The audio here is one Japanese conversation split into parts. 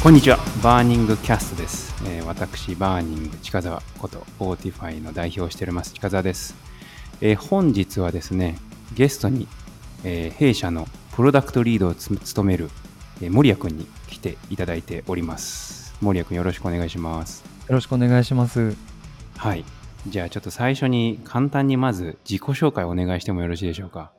こんにちは、バーニングキャストです。私、バーニング近澤こと Autify の代表をしております近澤です。本日はですね、ゲストに、弊社のプロダクトリードを務める、森谷くんに来ていただいております。森谷くん、よろしくお願いします。よろしくお願いします。はい。じゃあちょっと最初に簡単にまず自己紹介をお願いしてもよろしいでしょうか。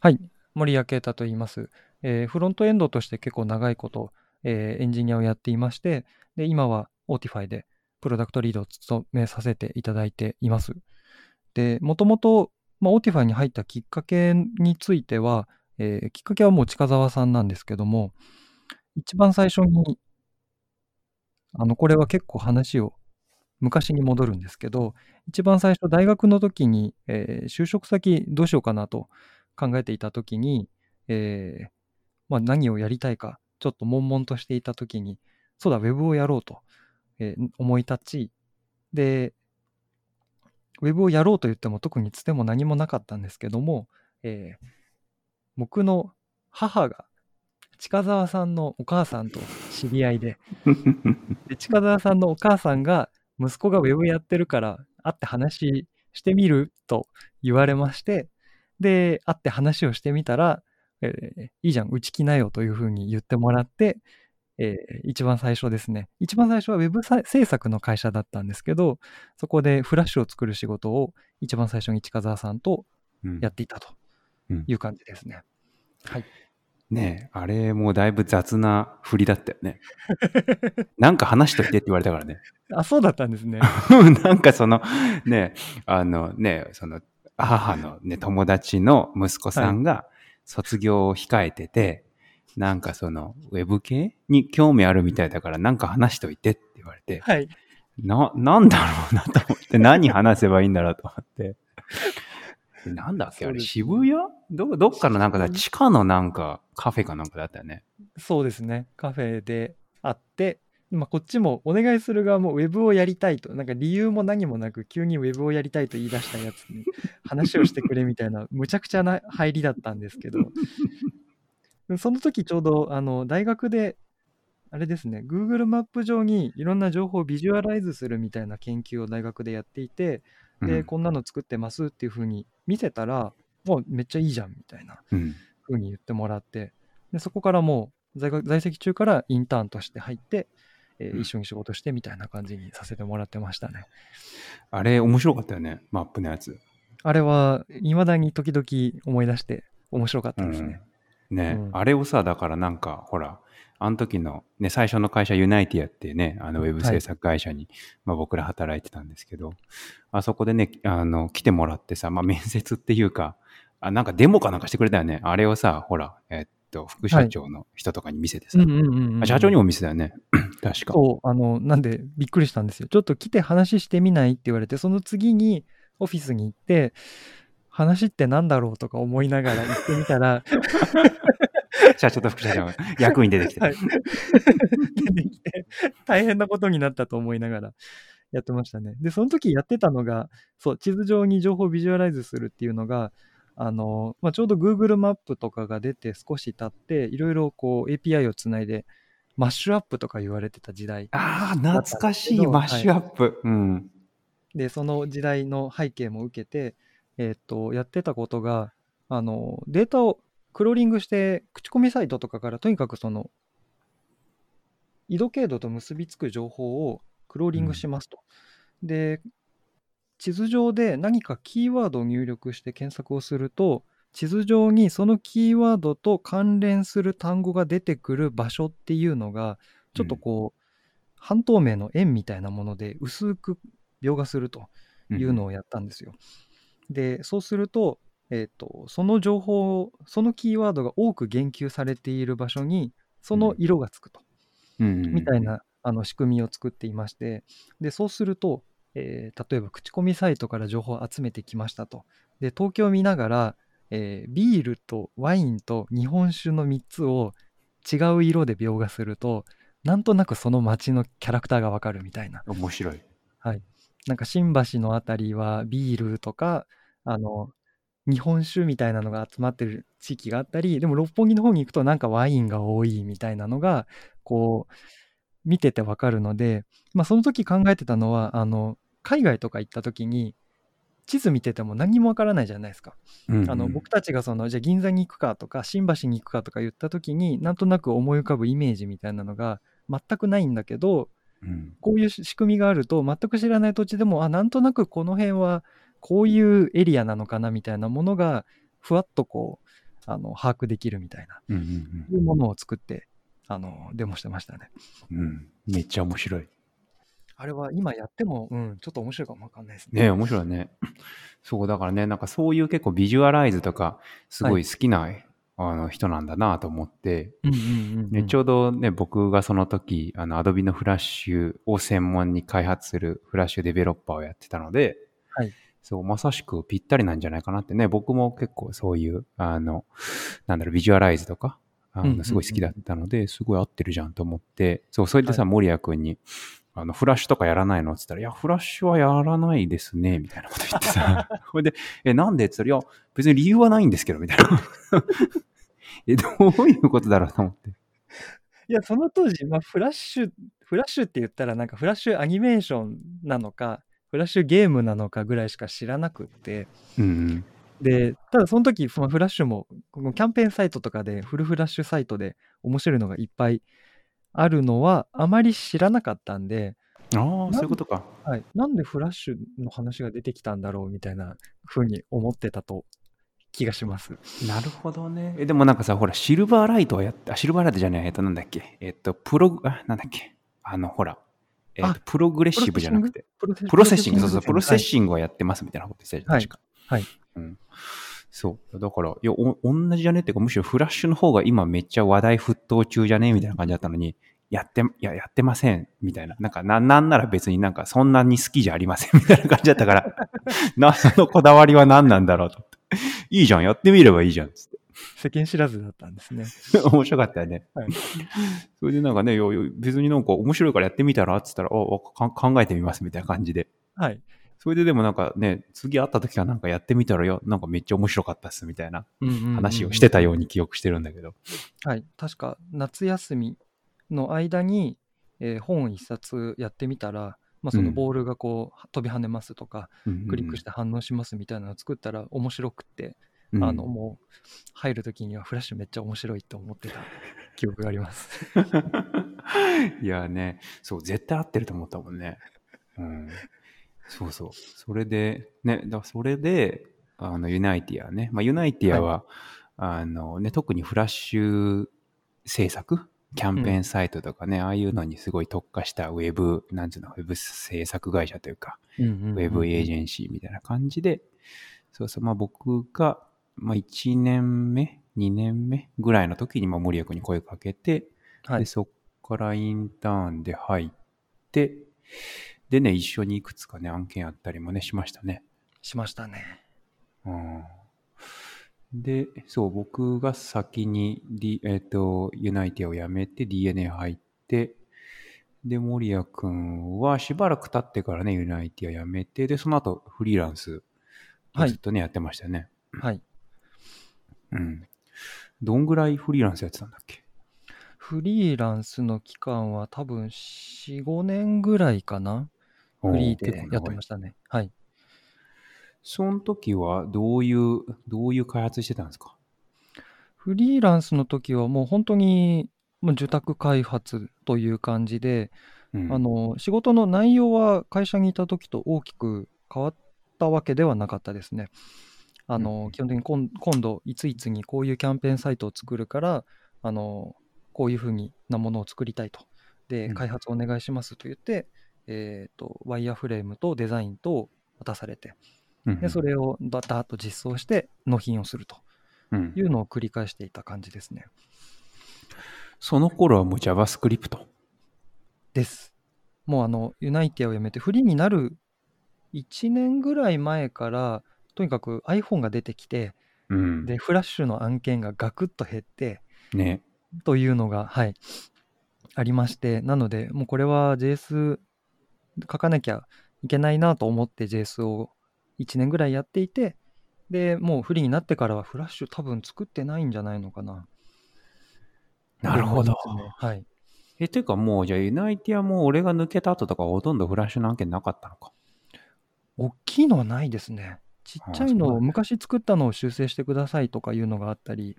はい、森谷啓太と言います。フロントエンドとして結構長いことエンジニアをやっていまして、で今は Autify でプロダクトリードを務めさせていただいています。で、もともと Autify に入ったきっかけについては、きっかけはもう近澤さんなんですけども、一番最初に、これは結構話を昔に戻るんですけど、一番最初大学の時に、就職先どうしようかなと考えていた時に、何をやりたいか、ちょっと悶々としていたときに、そうだ、ウェブをやろうと思い立ち、で、ウェブをやろうと言っても特につても何もなかったんですけども、僕の母が近澤さんのお母さんと知り合いで、で近澤さんのお母さんが息子がウェブやってるから会って話してみると言われまして、で、会って話をしてみたら、いいじゃん、うち来なよというふうに言ってもらって、一番最初ですね。一番最初はウェブ制作の会社だったんですけど、そこでフラッシュを作る仕事を一番最初に近澤さんとやっていたという感じですね。うんうん、はい。ねえ、あれもうだいぶ雑な振りだったよね。なんか話しといてって言われたからね。あ、そうだったんですね。なんかそのね、その母の、ね、友達の息子さんが、はい、卒業を控えてて、なんかそのウェブ系に興味あるみたいだからなんか話しといてって言われて、はい、なんだろうなと思って、何話せばいいんだろうと思ってなんだっけあれ、渋谷どっかのなんかだ、地下のなんかカフェかなんかだったよね。そうですね、カフェであって、こっちもお願いする側もウェブをやりたいと、なんか理由も何もなく急にウェブをやりたいと言い出したやつに話をしてくれみたいなむちゃくちゃな入りだったんですけど、その時ちょうど大学であれですね、 Google マップ上にいろんな情報をビジュアライズするみたいな研究を大学でやっていて、でこんなの作ってますっていう風に見せたら、もうめっちゃいいじゃんみたいな風に言ってもらって、でそこからもう在籍中からインターンとして入って、一緒に仕事してみたいな感じにさせてもらってましたね。あれ面白かったよね、マップのやつ。あれは未だに時々思い出して面白かったですね。あれをさ、だからなんかほら、あの時の、ね、最初の会社ユナイティアってね、ウェブ制作会社に、僕ら働いてたんですけど、あそこでね、来てもらってさ、面接っていうか、なんかデモかなんかしてくれたよね。あれをさ、ほら、副社長の人とかに見せてさ、社長にも見せたよね。確かそう、なんでびっくりしたんですよ。ちょっと来て話してみないって言われて、その次にオフィスに行って話ってなんだろうとか思いながら行ってみたら社長と副社長が役員出てきて、はい、出てきて大変なことになったと思いながらやってましたね。でその時やってたのが、そう、地図上に情報をビジュアライズするっていうのが、ちょうど Google マップとかが出て少し経って、いろいろこう API をつないでマッシュアップとか言われてた時代だったんですけど。懐かしいマッシュアップ、はい、うん、でその時代の背景も受けて、やってたことが、データをクローリングして口コミサイトとかから、とにかくその緯度経度と結びつく情報をクローリングしますと、うん、で地図上で何かキーワードを入力して検索をすると、地図上にそのキーワードと関連する単語が出てくる場所っていうのが、ちょっとこう、半透明の円みたいなもので薄く描画するというのをやったんですよ。で、そうすると、その情報、そのキーワードが多く言及されている場所に、その色がつくと、みたいな仕組みを作っていまして、で、そうすると、例えば口コミサイトから情報を集めてきましたと。で東京を見ながら、ビールとワインと日本酒の3つを違う色で描画すると、なんとなくその街のキャラクターがわかるみたいな。面白い。はい。なんか新橋のあたりはビールとか日本酒みたいなのが集まってる地域があったり、でも六本木の方に行くとなんかワインが多いみたいなのがこう見ててわかるので、まあ、その時考えてたのは海外とか行った時に地図見てても何もわからないじゃないですか、うんうん、僕たちがじゃあ銀座に行くかとか新橋に行くかとか言った時になんとなく思い浮かぶイメージみたいなのが全くないんだけど、うん、こういう仕組みがあると全く知らない土地でもなんとなくこの辺はこういうエリアなのかなみたいなものがふわっとこう把握できるみたいな、うんうんうん、いうものを作ってデモしてましたね、うん、めっちゃ面白い。あれは今やっても、うん、ちょっと面白いかもわかんないですね。ねえ、面白いね。そうだからね、なんかそういう結構ビジュアライズとかすごい好きな、はい、人なんだなと思って、うんうんうんうんね、ちょうどね僕がその時Adobe のフラッシュを専門に開発するフラッシュデベロッパーをやってたので、はい、そうまさしくぴったりなんじゃないかなってね。僕も結構そういうなんだろうビジュアライズとかすごい好きだったので、うんうんうん、すごい合ってるじゃんと思って、そうやってさ、はい、森谷君にフラッシュとかやらないのって言ったら、いやフラッシュはやらないですねみたいなこと言ってさこれでなんでって言ったら、いや別に理由はないんですけどみたいなどういうことだろうと思って。いやその当時、まあ、フラッシュって言ったらなんかフラッシュアニメーションなのかフラッシュゲームなのかぐらいしか知らなくって、うんうん、でただその時、まあ、フラッシュもこのキャンペーンサイトとかでフルフラッシュサイトで面白いのがいっぱいあるのはあまり知らなかったんで、そういうことか、はい、なんでフラッシュの話が出てきたんだろうみたいな風に思ってたと気がします。なるほどね。でもなんかさ、ほらシルバーライトをやった、シルバーライトじゃないなんだっけ、なんだっけ、ほら、プログレッシブじゃなくてプロセッシング、そうそう、プロセッシングをやってますみたいなこと言ってたじゃないですか。はい。うん。そうだから、いや同じじゃねっていうか、むしろフラッシュの方が今めっちゃ話題沸騰中じゃねみたいな感じだったのに、やってませんみたいな、なんかなんなら別になんかそんなに好きじゃありませんみたいな感じだったからそのこだわりは何なんだろうと思っていいじゃん、やってみればいいじゃんつって。世間知らずだったんですね。面白かったよね、はい、それでなんかね、別になんか面白いからやってみたらって言ったら、考えてみますみたいな感じで、はい、それででもなんかね、次会った時はなんかやってみたら、なんかめっちゃ面白かったっすみたいな話をしてたように記憶してるんだけど、うんうんうん、はい、確か夏休みの間に、本一冊やってみたら、まあ、そのボールがこう飛び跳ねますとか、うん、クリックして反応しますみたいなのを作ったら面白くって、うん、もう入る時にはフラッシュめっちゃ面白いと思ってた記憶がありますいやね、そう絶対合ってると思ったもんね、うんそうそう。それで、ね、それで、ユナイティアね。まあ、ユナイティアは、はい、ね、特にフラッシュ制作、キャンペーンサイトとかね、うん、ああいうのにすごい特化したウェブ、なんていうの、ウェブ制作会社というか、うんうんうん、ウェブエージェンシーみたいな感じで、そうそう、まあ、僕が、まあ、1年目、2年目ぐらいの時に、まあ、森谷君に声かけて、はい、で、そこからインターンで入って、でね、一緒にいくつかね案件あったりもねしましたね。しましたね。うん、で、そう僕が先にユナイティアを辞めて DNA 入って、で森谷くんはしばらく経ってからねユナイティア辞めて、でその後フリーランスずっとね、はい、やってましたね。はい。うん。どんぐらいフリーランスやってたんだっけ？フリーランスの期間は多分 4,5 年ぐらいかな。フリーでやってましたね。はい。その時はどういう開発してたんですか？フリーランスの時はもう本当にもう受託開発という感じで、うん、仕事の内容は会社にいた時と大きく変わったわけではなかったですね。うん、基本的に今度いついつにこういうキャンペーンサイトを作るから、こういうふうなものを作りたいと。で、開発お願いしますと言って、うんワイヤーフレームとデザインと渡されて、うんうん、でそれをバタッと実装して納品をするというのを繰り返していた感じですね、うん、その頃はもう JavaScript です。もうユナイティアを辞めてフリーになる1年ぐらい前からとにかく iPhone が出てきて、うん、でフラッシュの案件がガクッと減って、ね、というのが、はい、ありまして、なのでもうこれは JS書かなきゃいけないなと思って JS を1年ぐらいやっていて、でもうフリーになってからはフラッシュ多分作ってないんじゃないのかな。なるほど、ね、はい。というかもうじゃあユナイティはもう俺が抜けた後とかほとんどフラッシュの案件なかったのか。大きいのはないですね。ちっちゃいのを昔作ったのを修正してくださいとかいうのがあったり、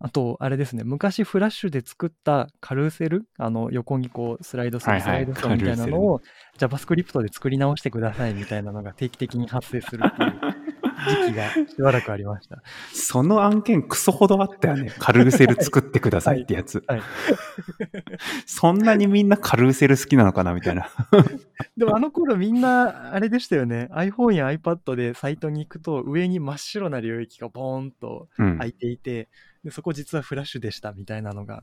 あとあれですね、昔フラッシュで作ったカルーセル、横にこうスライドするスライドショーみたいなのを JavaScript で作り直してくださいみたいなのが定期的に発生するっていう時期がしばらくありました。その案件クソほどあったよね。カルーセル作ってくださいってやつ。はいはい、そんなにみんなカルーセル好きなのかなみたいな。でもあの頃みんなあれでしたよね。iPhone や iPad でサイトに行くと上に真っ白な領域がボーンと開いていて、うん、でそこ実はフラッシュでしたみたいなのが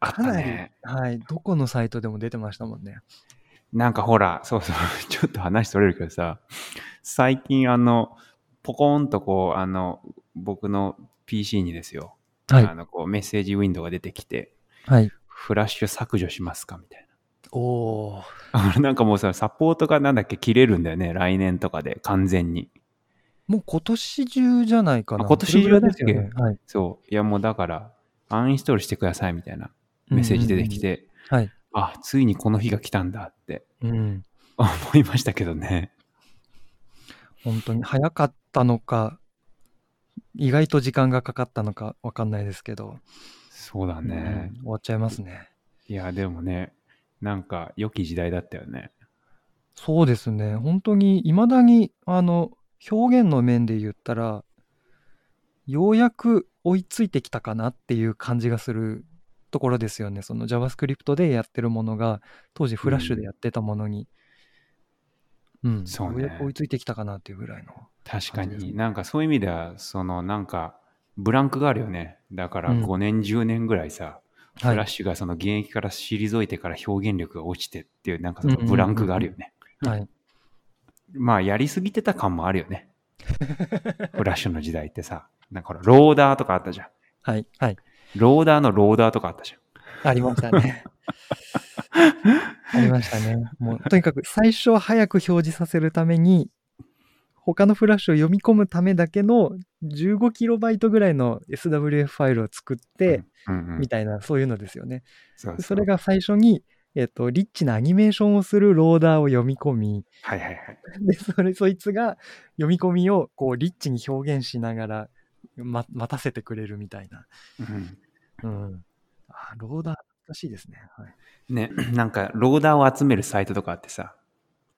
かなり、ね、はい、どこのサイトでも出てましたもんね。なんかほら、そうそう、ちょっと話取れるけどさ、最近ポコーンとこう僕の PC にですよ、はい、こうメッセージウィンドウが出てきて、はい、フラッシュ削除しますかみたいな。おー、なんかもうさ、サポートがなんだっけ切れるんだよね、来年とかで完全に。もう今年中じゃないかな。今年中ですよね。はい、そう。いやもうだから、アンインストールしてくださいみたいなメッセージ出てきて、うんうんうん、はい、あ、ついにこの日が来たんだって、うん、思いましたけどね。本当に早かったのか、意外と時間がかかったのか分かんないですけど。そうだね。うん、終わっちゃいますね。いや、でもね、なんか良き時代だったよね。そうですね。本当に、いまだに、表現の面で言ったらようやく追いついてきたかなっていう感じがするところですよね。その JavaScript でやってるものが当時フラッシュでやってたものに、うんうん、そうね、ようやく追いついてきたかなっていうぐらいの、確かになんかそういう意味ではそのなんかブランクがあるよね。だから5年、うん、10年ぐらいさ、フラッシュがその現役から退いてから表現力が落ちてっていう、なんかそのブランクがあるよね、うんうんうん、はい、まあやりすぎてた感もあるよね。フラッシュの時代ってさ、なんかローダーとかあったじゃん。はいはい。ローダーのローダーとかあったじゃん。ありましたね。ありましたね。もうとにかく最初は早く表示させるために、他のフラッシュを読み込むためだけの 15KB ぐらいの SWF ファイルを作って、うんうんうん、みたいな、そういうのですよね。そうそれが最初に。リッチなアニメーションをするローダーを読み込み、はいはいはい、でそいつが読み込みをこうリッチに表現しながら、待たせてくれるみたいな、うんうん、あ、ローダーらしいですね、はい、ね、なんかローダーを集めるサイトとかあってさ、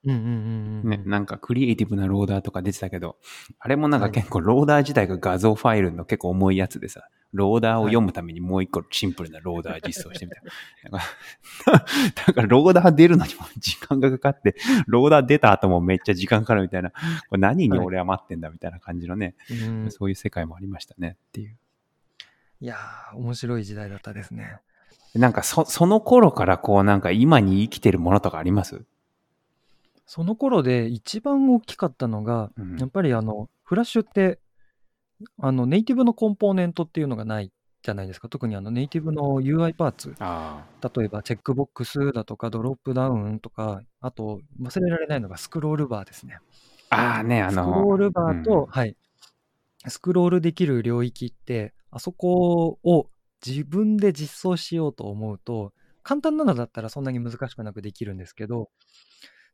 なんかクリエイティブなローダーとか出てたけど、あれもなんか結構ローダー自体が画像ファイルの結構重いやつでさ、ローダーを読むためにもう一個シンプルなローダー実装してみたいな。だからローダー出るのにも時間がかかって、ローダー出た後もめっちゃ時間かかるみたいな、これ何に俺は待ってんだみたいな感じのね、はい、そういう世界もありましたねっていう。いやー、面白い時代だったですね。なんかその頃からこうなんか今に生きてるものとかあります？その頃で一番大きかったのが、うん、やっぱりフラッシュってネイティブのコンポーネントっていうのがないじゃないですか。特にネイティブの UI パーツ、例えばチェックボックスだとかドロップダウンとか、あと忘れられないのがスクロールバーですね。ああね、スクロールバーと、うん、はい、スクロールできる領域って、あそこを自分で実装しようと思うと、簡単なのだったらそんなに難しくなくできるんですけど、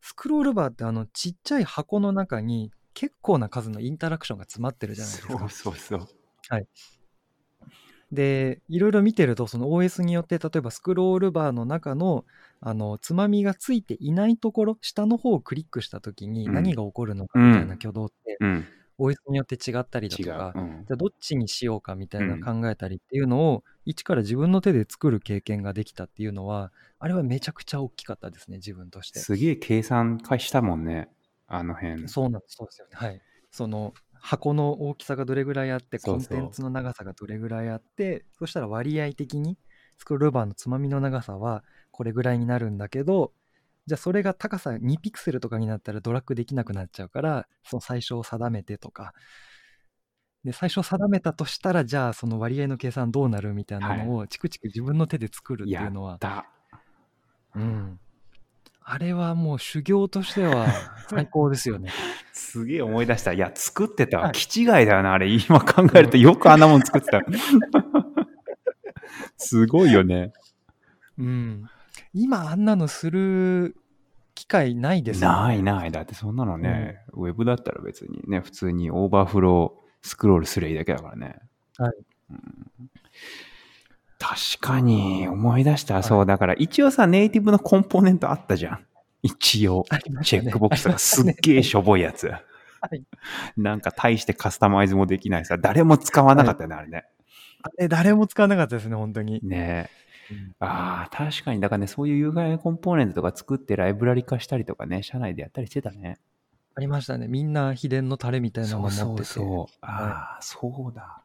スクロールバーってちっちゃい箱の中に結構な数のインタラクションが詰まってるじゃないですか。そうそうそう。はい。で、いろいろ見てると、その OS によって、例えばスクロールバーの中の、つまみがついていないところ、下の方をクリックしたときに何が起こるのかみたいな挙動って、うん、OS によって違ったりだとか、うん、じゃあどっちにしようかみたいな考えたりっていうのを、一から自分の手で作る経験ができたっていうのは、あれはめちゃくちゃ大きかったですね、自分として。すげえ計算化したもんね。そうなんです。そうですよね。はい。その箱の大きさがどれぐらいあって、コンテンツの長さがどれぐらいあって、そうしたら割合的にスクロールバーのつまみの長さはこれぐらいになるんだけど、じゃあそれが高さ2ピクセルとかになったらドラッグできなくなっちゃうから、その最初を定めてとか。で、最初定めたとしたら、じゃあその割合の計算どうなるみたいなのをチクチク自分の手で作るっていうのは。やった。うん。あれはもう修行としては最高ですよね。すげえ思い出した。いや、作ってたわ。気違いだよな、あれ。今考えるとよくあんなもん作ってた。すごいよね。うん、今あんなのする機会ないですよね。ないない。だってそんなのね、うん、ウェブだったら別にね、普通にオーバーフロースクロールすりゃいいだけだからね。はい。うん、確かに思い出した、はい、そうだから一応さネイティブのコンポーネントあったじゃん。一応チェックボックスがすっげえしょぼいやつ、はい、なんか大してカスタマイズもできないさ、誰も使わなかったよね、はい、あれね、あれ誰も使わなかったですね本当にねえ、うん、ああ確かにだからね、そういう有害コンポーネントとか作ってライブラリ化したりとかね、社内でやったりしてたね、ありましたね、みんな秘伝のタレみたいなのを持ってて、そうそうそう、ああ、はい、そうだ、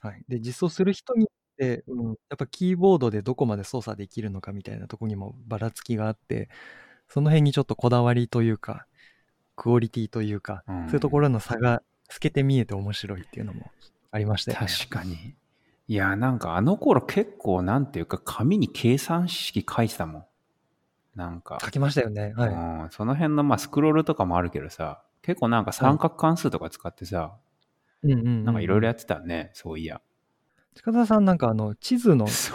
はい、で実装する人にで、うん、やっぱキーボードでどこまで操作できるのかみたいなとこにもばらつきがあって、その辺にちょっとこだわりというかクオリティというか、うん、そういうところの差が透けて見えて面白いっていうのもありましたよね。確かに。いやなんかあの頃結構なんていうか紙に計算式書いてたもん。なんか書きましたよね、はい、うん、その辺のまあスクロールとかもあるけどさ、結構なんか三角関数とか使ってさ、うんうんうんうん、なんかいろいろやってたね、そういや。近田さんなんかあの地図の結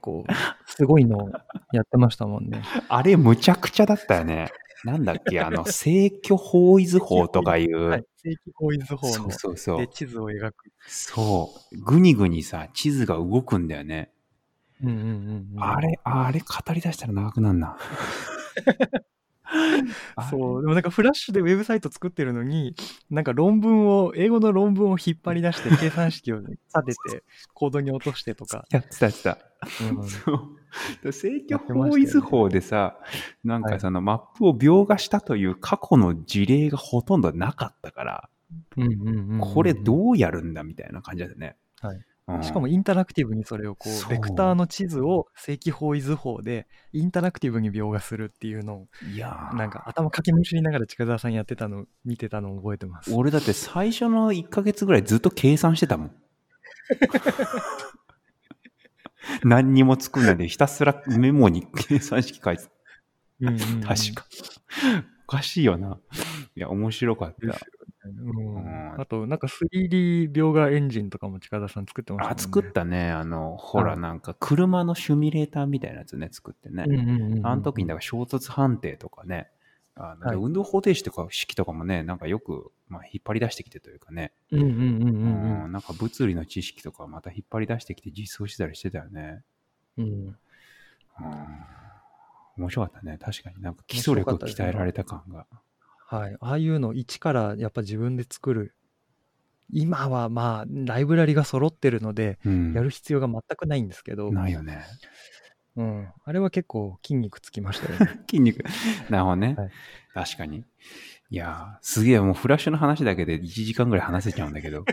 構すごいのやってましたもんね。あれむちゃくちゃだったよね。なんだっけあの正距方位図法とかいう、はい、正距方位図法のそうそうそうで地図を描く。そうぐにぐにさ地図が動くんだよね。うんうんうんうん、あれ語り出したら長くなんな。そうでもなんかフラッシュでウェブサイト作ってるのになんか論文を英語の論文を引っ張り出して計算式を立ててコードに落としてとかやってたやってた、うん、そう正距方位図法でさ、ね、なんかそのマップを描画したという過去の事例がほとんどなかったから、はい、これどうやるんだみたいな感じだったね、はい、うん、しかもインタラクティブにそれをこうベクターの地図を正距方位図法でインタラクティブに描画するっていうのをなんか頭かきむしりながら近澤さんやってたの見てたのを覚えてます。俺だって最初の1ヶ月ぐらいずっと計算してたもん。何にも作んないでひたすらメモに計算式書いてた。うんうんうん、確かおかしいよな。いや面白かった。うん、あとなんか 3D 描画エンジンとかも近田さん作ってましたもんね。あ、作ったね。あのほらなんか車のシミュレーターみたいなやつね作ってね、うんうんうん、あの時にだから衝突判定とかね、あの、はい、運動方程式とか式とかもねなんかよく、まあ、引っ張り出してきてというかね、なんか物理の知識とかまた引っ張り出してきて実装したりしてたよね、うんうん、面白かったね。確かになんか基礎力鍛えられた感が、はい、ああいうの一からやっぱ自分で作る、今はまあライブラリが揃ってるのでやる必要が全くないんですけど、うん、ないよね、うん、あれは結構筋肉つきましたよね。筋肉なるほどね、はい、確かに。いやすげえもうフラッシュの話だけで1時間ぐらい話せちゃうんだけど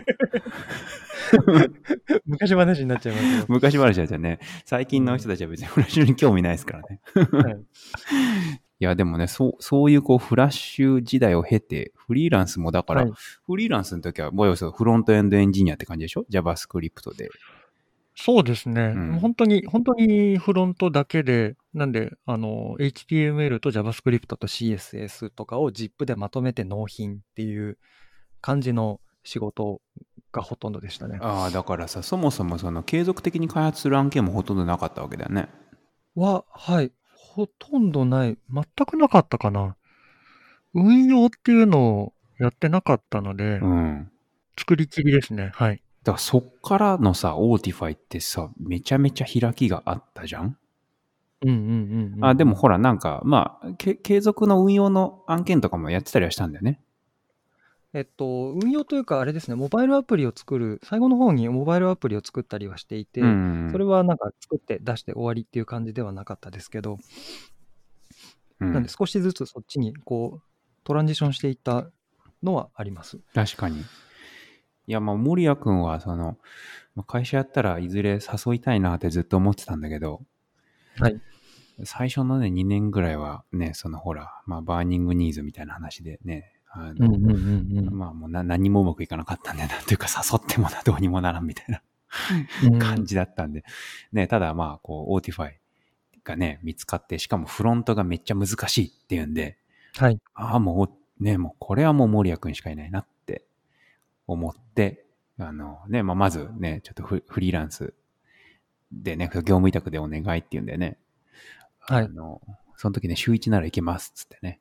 昔話になっちゃいますよ。昔話だよね。最近の人たちは別にフラッシュに興味ないですからねはいいやでもね、そういうこうフラッシュ時代を経て、フリーランスもだから、はい、フリーランスの時はもう要するにフロントエンドエンジニアって感じでしょ ？JavaScript で。そうですね。うん、本当にフロントだけで、なんであの HTML と JavaScript と CSS とかを ZIP でまとめて納品っていう感じの仕事がほとんどでしたね。ああだからさ、そもそもその継続的に開発する案件もほとんどなかったわけだよね。はい。ほとんどない。全くなかったかな。運用っていうのをやってなかったので、うん、作り切りですね。はい。だからそっからのさ、Autifyってさ、めちゃめちゃ開きがあったじゃん。うんうんうん。あ、でもほら、なんか、まあ、継続の運用の案件とかもやってたりはしたんだよね。運用というか、あれですね、モバイルアプリを作る、最後の方にモバイルアプリを作ったりはしていて、うんうん、それはなんか作って出して終わりっていう感じではなかったですけど、うん、なんで少しずつそっちにこうトランジションしていったのはあります。確かに。いや、まあ、森谷君はその、会社やったらいずれ誘いたいなってずっと思ってたんだけど、はい。最初のね、2年ぐらいはね、そのほら、まあ、バーニングニーズみたいな話でね、まあもう何もうまくいかなかったんだよなというか、誘ってもなどうにもならんみたいな感じだったんで、ね、ただまあこうAutifyがね見つかって、しかもフロントがめっちゃ難しいっていうんで、はい、ああもうね、もうこれはもう森谷君しかいないなって思って、あのね、まあまずねちょっとフリーランスでね、業務委託でお願いって言うんでね、はい、その時ね、週1なら行けますっつってね、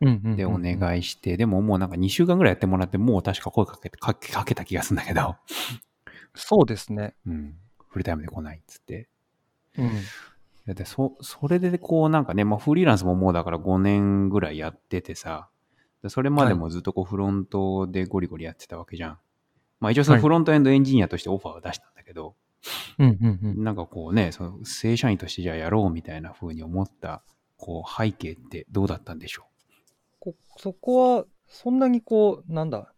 うんうんうんうん、でお願いして、でももうなんか2週間ぐらいやってもらって、もう確か声かけた気がするんだけどそうですね、うん、フルタイムで来ないっつって、うん、だってそれでこうなんかね、まあ、フリーランスももうだから5年ぐらいやっててさ、それまでもずっとこうフロントでゴリゴリやってたわけじゃん、はい、まあ、一応そのフロントエンドエンジニアとしてオファーを出したんだけど、はい、なんかこうね、その正社員としてじゃあやろうみたいな風に思ったこう背景ってどうだったんでしょう。そこはそんなにこうなんだ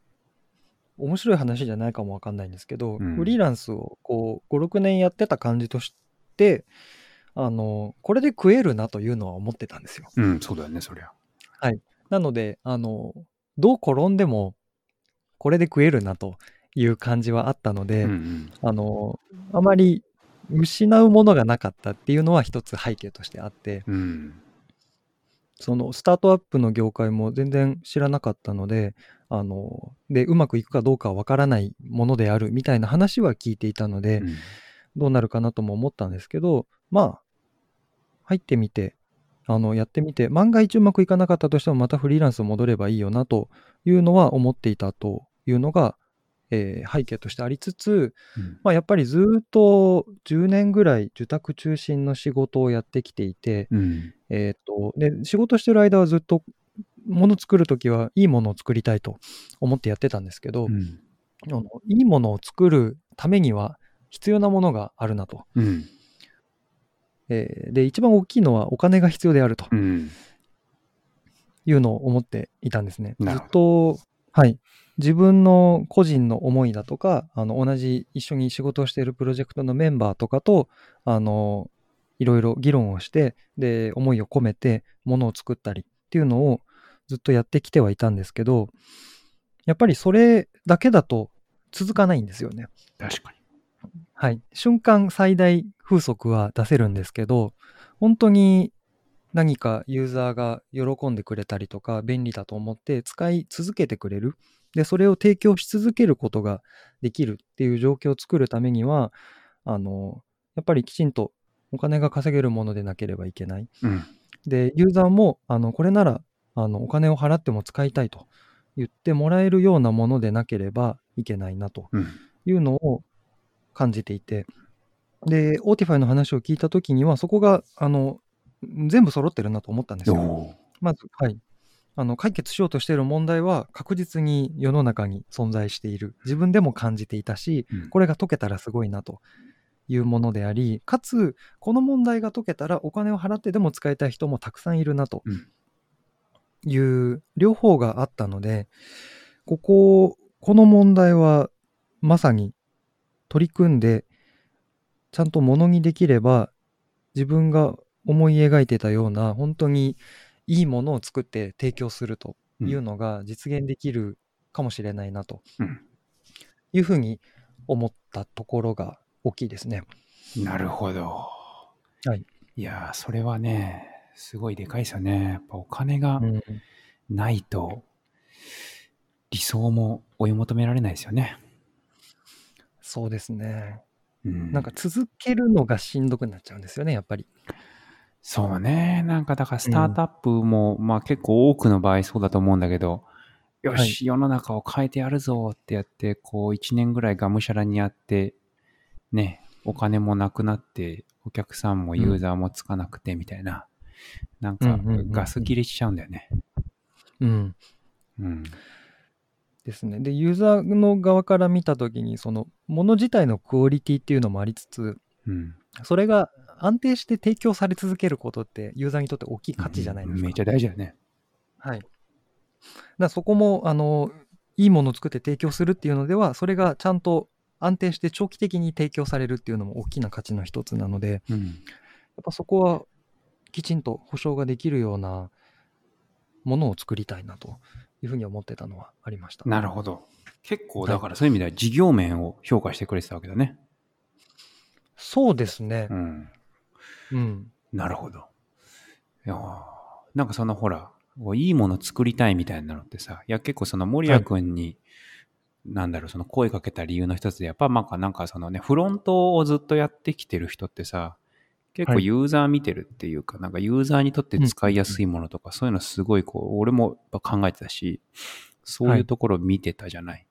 面白い話じゃないかもわかんないんですけど、うん、フリーランスをこう 5,6 年やってた感じとして、これで食えるなというのは思ってたんですよ。うん、そうだよね、そりゃ。はい。なのでどう転んでもこれで食えるなという感じはあったので、うんうん、あまり失うものがなかったっていうのは一つ背景としてあって、うん、そのスタートアップの業界も全然知らなかったので、でうまくいくかどうかは分からないものであるみたいな話は聞いていたので、うん、どうなるかなとも思ったんですけど、まあ入ってみてやってみて、万が一うまくいかなかったとしてもまたフリーランス戻ればいいよなというのは思っていたというのが、背景としてありつつ、うん、まあ、やっぱりずっと10年ぐらい受託中心の仕事をやってきていて、うん、で仕事してる間はずっと物作るときはいいものを作りたいと思ってやってたんですけど、うん、いいものを作るためには必要なものがあるなと、うん、で一番大きいのはお金が必要であるというのを思っていたんですね、うん、ずっと、はい、自分の個人の思いだとか同じ一緒に仕事をしているプロジェクトのメンバーとかといろいろ議論をして、で思いを込めてものを作ったりっていうのをずっとやってきてはいたんですけど、やっぱりそれだけだと続かないんですよね。確かに、はい、瞬間最大風速は出せるんですけど、本当に何かユーザーが喜んでくれたりとか便利だと思って使い続けてくれる、でそれを提供し続けることができるっていう状況を作るためにはやっぱりきちんとお金が稼げるものでなければいけない、うん、でユーザーもこれならお金を払っても使いたいと言ってもらえるようなものでなければいけないなというのを感じていて、で Autify の話を聞いたときにはそこが全部揃ってるなと思ったんですよ。まず、はい、解決しようとしている問題は確実に世の中に存在している、自分でも感じていたし、これが解けたらすごいなというものであり、かつこの問題が解けたらお金を払ってでも使いたい人もたくさんいるなという、うん、両方があったので、この問題はまさに取り組んでちゃんとものにできれば、自分が思い描いてたような本当にいいものを作って提供するというのが実現できるかもしれないなというふうに思ったところが大きいですね。なるほど、はい、いやそれはねすごいでかいですよね。やっぱお金がないと理想も追い求められないですよね、うん、そうですね、うん、なんか続けるのがしんどくなっちゃうんですよね、やっぱり。そうね、なんかだからスタートアップも、うん、まあ結構多くの場合そうだと思うんだけど、よし、はい、世の中を変えてやるぞってやってこう1年ぐらいがむしゃらにやってね、お金もなくなってお客さんもユーザーもつかなくてみたいな、うん、なんかガス切れしちゃうんだよね。うん、うん、ですね。でユーザーの側から見たときにそのもの自体のクオリティっていうのもありつつ、うん、それが安定して提供され続けることってユーザーにとって大きい価値じゃないですか。めっちゃ大事だよね。はい。だそこもいいものを作って提供するっていうのでは、それがちゃんと安定して長期的に提供されるっていうのも大きな価値の一つなので、うん、やっぱそこはきちんと保証ができるようなものを作りたいなというふうに思ってたのはありました。なるほど。結構だからそういう意味では事業面を評価してくれてたわけだね。はい、そうですね。うん。うん、なるほど。いやなんかそのほらいいもの作りたいみたいなのってさ、いや結構その森谷君になんだろう、その声かけた理由の一つでやっぱなんかそのね、フロントをずっとやってきてる人ってさ、結構ユーザー見てるっていうか、なんかユーザーにとって使いやすいものとか、そういうのすごいこう俺も考えてたし、そういうところ見てたじゃない。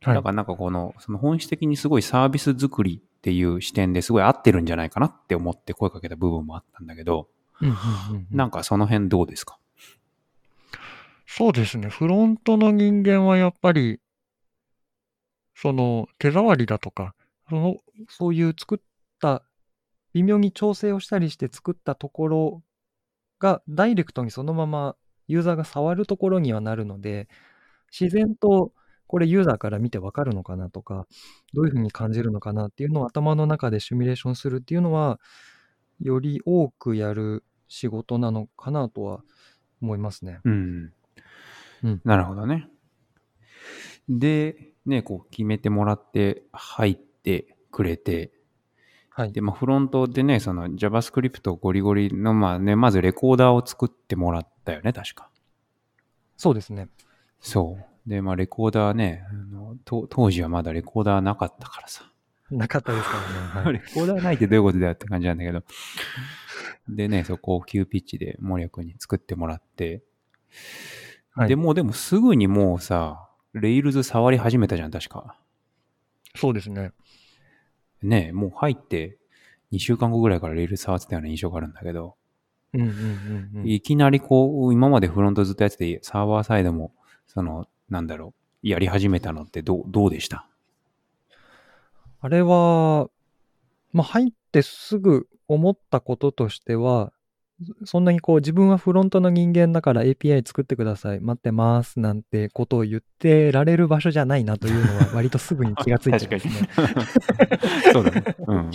だからなんかその本質的にすごいサービス作りっていう視点ですごい合ってるんじゃないかなって思って声かけた部分もあったんだけど、なんかその辺どうですか？そうですね。フロントの人間はやっぱりその手触りだとか、そういう作った微妙に調整をしたりして作ったところがダイレクトにそのままユーザーが触るところにはなるので、自然とこれユーザーから見て分かるのかなとか、どういうふうに感じるのかなっていうのを頭の中でシミュレーションするっていうのはより多くやる仕事なのかなとは思いますね。うん、うん、なるほどね。でね、こう決めてもらって入ってくれて、はい、でフロントでね、その JavaScript をゴリゴリのね、まずレコーダーを作ってもらったよね、確か。そうですね。そう。で、レコーダーね、当時はまだレコーダーなかったからさ。なかったですからね。はい、レコーダーないってどういうことだよって感じなんだけど。でね、そこを急ピッチで森谷君に作ってもらって、はい、でもすぐにもうさ、レイルズ触り始めたじゃん、確か。そうですね。ねえ、もう入って2週間後ぐらいからレイルズ触ってたような印象があるんだけど、うんうんうんうん、いきなりこう、今までフロントずっとやってて、サーバーサイドも、やり始めたのってどうでした？あれは、入ってすぐ思ったこととしては、そんなにこう自分はフロントの人間だから API 作ってください、待ってますなんてことを言ってられる場所じゃないなというのは割とすぐに気がついてですね。そうだね、うん、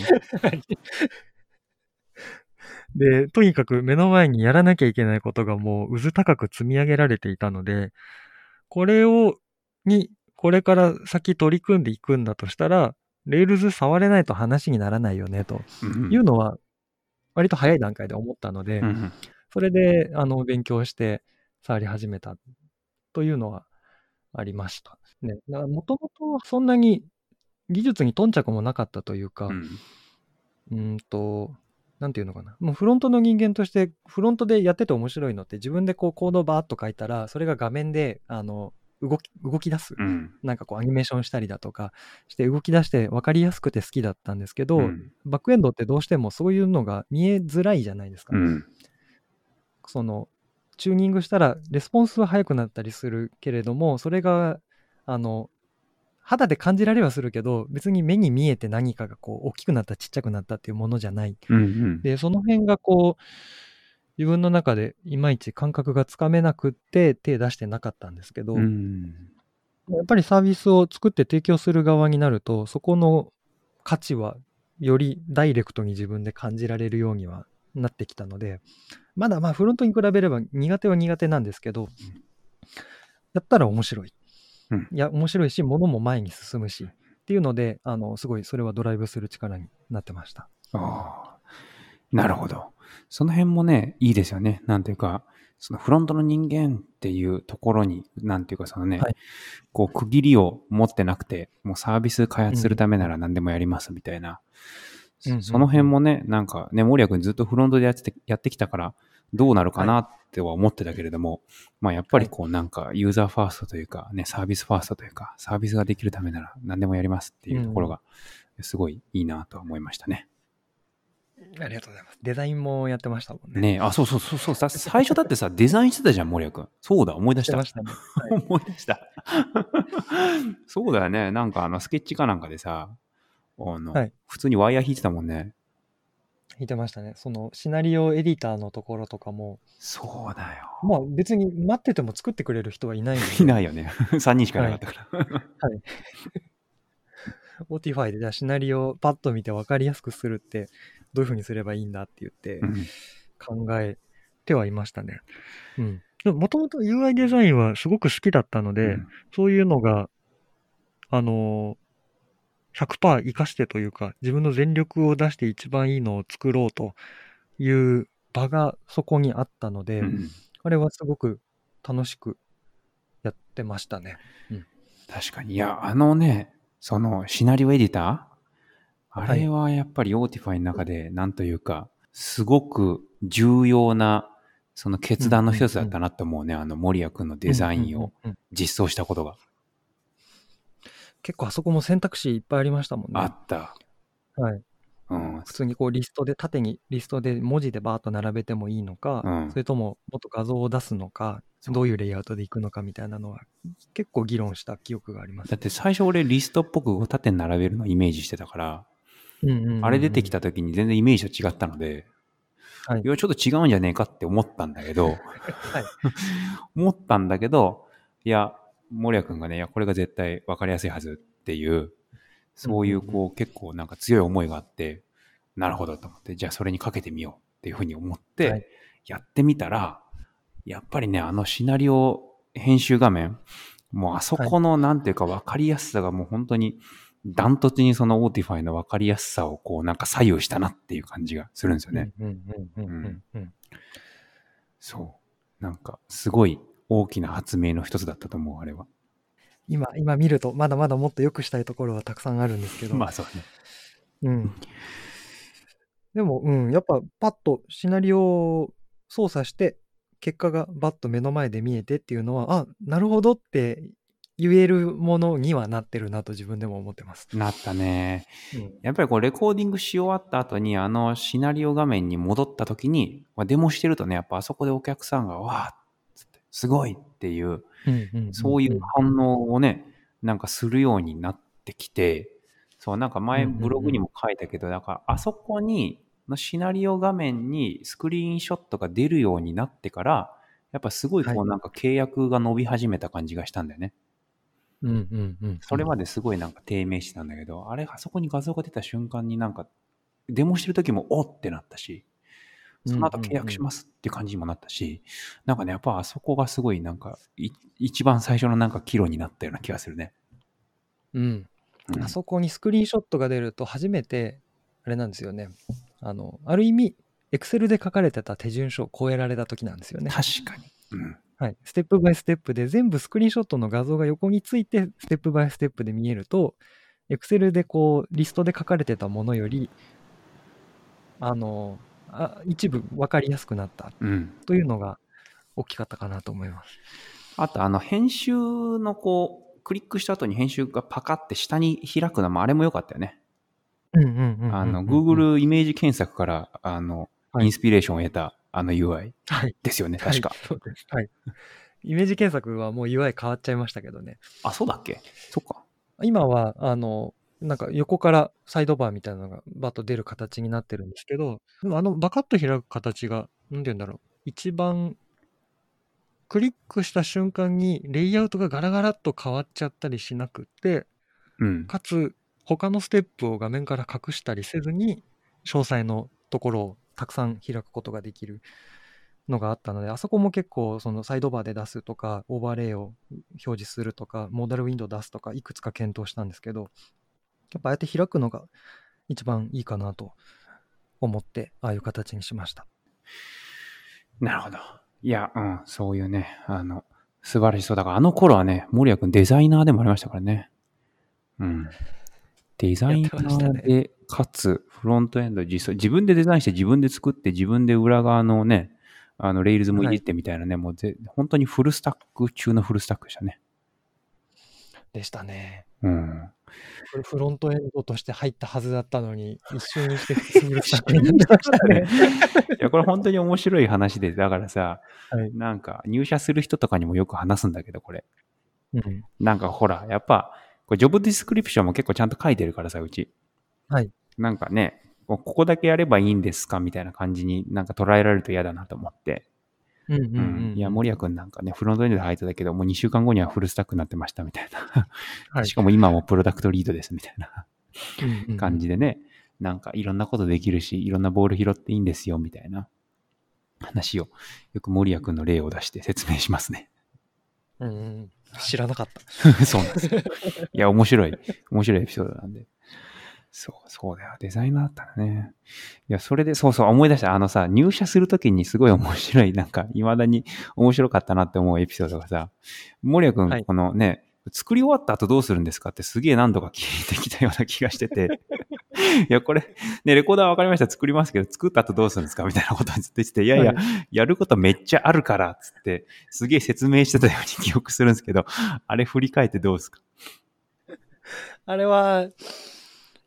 でとにかく目の前にやらなきゃいけないことがもう渦高く積み上げられていたので、これから先取り組んでいくんだとしたら Rails 触れないと話にならないよねというのは、うん、割と早い段階で思ったので、うんうん、それで勉強して触り始めたというのはありましたね。もともとそんなに技術に頓着もなかったというか、なんていうのかな、もうフロントの人間としてフロントでやってて面白いのって、自分でこうコードをバーッと書いたらそれが画面で動き出す、なんかこうアニメーションしたりだとかして動き出して分かりやすくて好きだったんですけど、バックエンドってどうしてもそういうのが見えづらいじゃないですか、そのチューニングしたらレスポンスは速くなったりするけれども、それが肌で感じられはするけど、別に目に見えて何かがこう大きくなったちっちゃくなったっていうものじゃない、でその辺がこう自分の中でいまいち感覚がつかめなくって手出してなかったんですけど、やっぱりサービスを作って提供する側になると、そこの価値はよりダイレクトに自分で感じられるようにはなってきたので、まだフロントに比べれば苦手は苦手なんですけど、やったら面白い。いや面白いし、物も前に進むしっていうので、すごいそれはドライブする力になってました。ああ、なるほど。その辺もね、いいですよね。なんていうか、そのフロントの人間っていうところに、なんていうかそのね、はい、こう区切りを持ってなくて、もうサービス開発するためなら何でもやりますみたいな。その辺もね、なんかね、森谷君ずっとフロントでやってきたから、どうなるかなっては思ってたけれども、やっぱりこうなんかユーザーファーストというか、ね、サービスファーストというか、サービスができるためなら何でもやりますっていうところが、すごいいいなとは思いましたね。ありがとうございます。デザインもやってましたもんね。ね、あ、そう。最初だってさ、デザインしてたじゃん、森谷君。そうだ、思い出した。思い出した。そうだよね。なんかスケッチかなんかでさ、普通にワイヤー引いてたもんね。引いてましたね。そのシナリオエディターのところとかも。そうだよ。別に待ってても作ってくれる人はいないので。いないよね。3人しかいなかったから。はい。Autify でじゃあシナリオをパッと見て分かりやすくするって。どういう風にすればいいんだって言って考えてはいましたね。もともと UI デザインはすごく好きだったので、そういうのが 100% 活かしてというか、自分の全力を出して一番いいのを作ろうという場がそこにあったので、あれはすごく楽しくやってましたね。確かに。いや、そのシナリオエディター、あれはやっぱり Autify の中でなんというか、すごく重要なその決断の一つだったなと思うね、うんうんうん、森谷君のデザインを実装したことが、うんうんうん、結構あそこも選択肢いっぱいありましたもんね。あった、はい、うん、普通にこうリストで縦にリストで文字でバーッと並べてもいいのか、うん、それとももっと画像を出すのか、どういうレイアウトでいくのかみたいなのは結構議論した記憶があります。だって最初俺リストっぽく縦に並べるのをイメージしてたから、うんうんうんうん、あれ出てきた時に全然イメージと違ったので、はい、いやちょっと違うんじゃねえかって思ったんだけど、はい、思ったんだけど、いや森谷君がね、いやこれが絶対分かりやすいはずっていうそういうこう、うんうん、結構なんか強い思いがあって、なるほどと思って、じゃあそれにかけてみようっていうふうに思って、はい、やってみたらやっぱりね、シナリオ編集画面、もうあそこのなんていうか分かりやすさがもう本当にダントツにそのAutifyの分かりやすさをこうなんか左右したなっていう感じがするんですよね。そう。なんかすごい大きな発明の一つだったと思う、あれは。今見るとまだまだもっと良くしたいところはたくさんあるんですけど。まあそうね。うん。でも、うん、やっぱパッとシナリオを操作して結果がバッと目の前で見えてっていうのは、あ、なるほどって言えるものにはなってるなと自分でも思ってます。なったね。うん、やっぱりこうレコーディングし終わった後にシナリオ画面に戻った時に、デモしてるとね、やっぱあそこでお客さんがわーってすごいっていう、そういう反応をね、なんかするようになってきて、そう、なんか前ブログにも書いたけど、なんかあそこにのシナリオ画面にスクリーンショットが出るようになってから、やっぱすごいこうなんか契約が伸び始めた感じがしたんだよね。はい、うんうんうん、それまですごいなんか低迷してたんだけど、あそこに画像が出た瞬間になんかデモしてる時もおってなったし、その後契約しますっていう感じにもなったし、うんうんうん、なんかねやっぱあそこがすごいなんか一番最初のなんか岐路になったような気がするね。うん、うん、あそこにスクリーンショットが出ると初めてあれなんですよね、ある意味エクセルで書かれてた手順書を超えられた時なんですよね。確かに、うん、はい、ステップバイステップで全部スクリーンショットの画像が横についてステップバイステップで見えると、エクセルでこうリストで書かれてたものより一部分かりやすくなったというのが大きかったかなと思います。うん、あと編集のこうクリックした後に編集がパカって下に開くのもあれも良かったよね。Google イメージ検索からインスピレーションを得たUI ですよね、はい、確か、はい、そうです、はい、イメージ検索はもう UI 変わっちゃいましたけどね。あ、そうだっけ。そっか。今はなんか横からサイドバーみたいなのがバッと出る形になってるんですけど、でもバカッと開く形が何て言うんだろう、一番クリックした瞬間にレイアウトがガラガラっと変わっちゃったりしなくて、うん、かつ他のステップを画面から隠したりせずに詳細のところをたくさん開くことができるのがあったので、あそこも結構そのサイドバーで出すとかオーバーレイを表示するとかモーダルウィンドウ出すとかいくつか検討したんですけど、やっぱあえて開くのが一番いいかなと思ってああいう形にしました。なるほど。いや、うん、そういうね素晴らしそうだから、頃はね森谷君デザイナーでもありましたからね。うん、デザイナーでかつフロントエンド実装、自分でデザインして自分で作って自分で裏側のねレイルズもいじってみたいなね、はい、もう本当にフルスタック中のフルスタックでしたね。でしたね。うん。これフロントエンドとして入ったはずだったのに一瞬にしてフルスタックになりましたね。いやこれ本当に面白い話で、だからさ、はい、なんか入社する人とかにもよく話すんだけどこれ、うん、なんかほらやっぱこれジョブディスクリプションも結構ちゃんと書いてるからさ、うち。はい。なんかね、ここだけやればいいんですかみたいな感じになんか捉えられると嫌だなと思って。うんうんうん、いや、森谷くんなんかね、フロントエンドで入ってたけど、もう2週間後にはフルスタックになってましたみたいな。はい、しかも今もプロダクトリードですみたいな感じでね、なんかいろんなことできるし、いろんなボール拾っていいんですよみたいな話を、よく森谷くんの例を出して説明しますね。うん、知らなかった。そうなんですよ。いや、面白いエピソードなんで。そうだよ。デザイナーだったらね。いや、それで、そう、思い出した。さ、入社するときにすごい面白い、なんか、未だに面白かったなって思うエピソードがさ、森谷くん、はい、このね、作り終わった後どうするんですかってすげえ何度か聞いてきたような気がしてていやこれ、ね、レコーダーは分かりました作りますけど作った後どうするんですかみたいなことについていやいや、はい、やることめっちゃあるからっつってすげえ説明してたように記憶するんですけどあれ振り返ってどうですか？あれは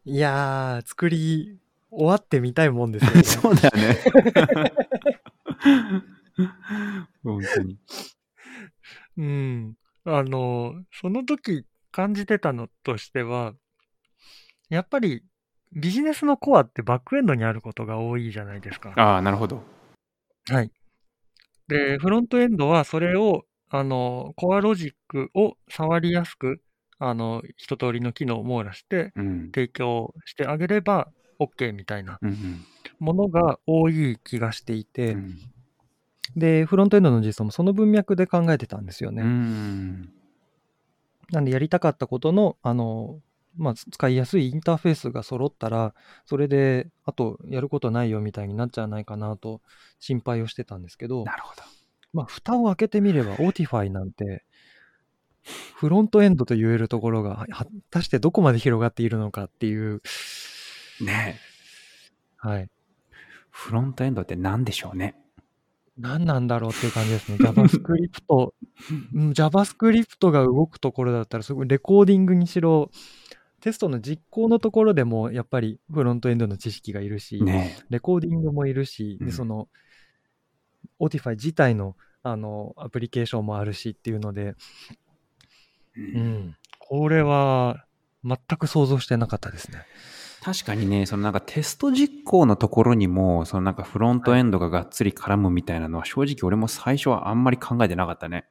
いや作り終わってみたいもんですよねそうだね本当にうんその時感じてたのとしてはやっぱりビジネスのコアってバックエンドにあることが多いじゃないですか。ああなるほど。はい。でフロントエンドはそれをコアロジックを触りやすく一通りの機能を網羅して提供してあげれば OK みたいなものが多い気がしていて、うんうんでフロントエンドの実装もその文脈で考えてたんですよね。うんなんでやりたかったことの、使いやすいインターフェースが揃ったらそれであとやることないよみたいになっちゃわないかなと心配をしてたんですけどなるほど、蓋を開けてみれば Autify なんてフロントエンドと言えるところが果たしてどこまで広がっているのかっていうねえはいフロントエンドって何でしょうね何なんだろうっていう感じですね。JavaScript が動くところだったらすごいレコーディングにしろテストの実行のところでもやっぱりフロントエンドの知識がいるし、ね、レコーディングもいるし、うん、でその Autify 自体の、アプリケーションもあるしっていうので、うんうん、これは全く想像してなかったですね。確かにね、そのなんかテスト実行のところにも、そのなんかフロントエンドががっつり絡むみたいなのは、正直俺も最初はあんまり考えてなかったね。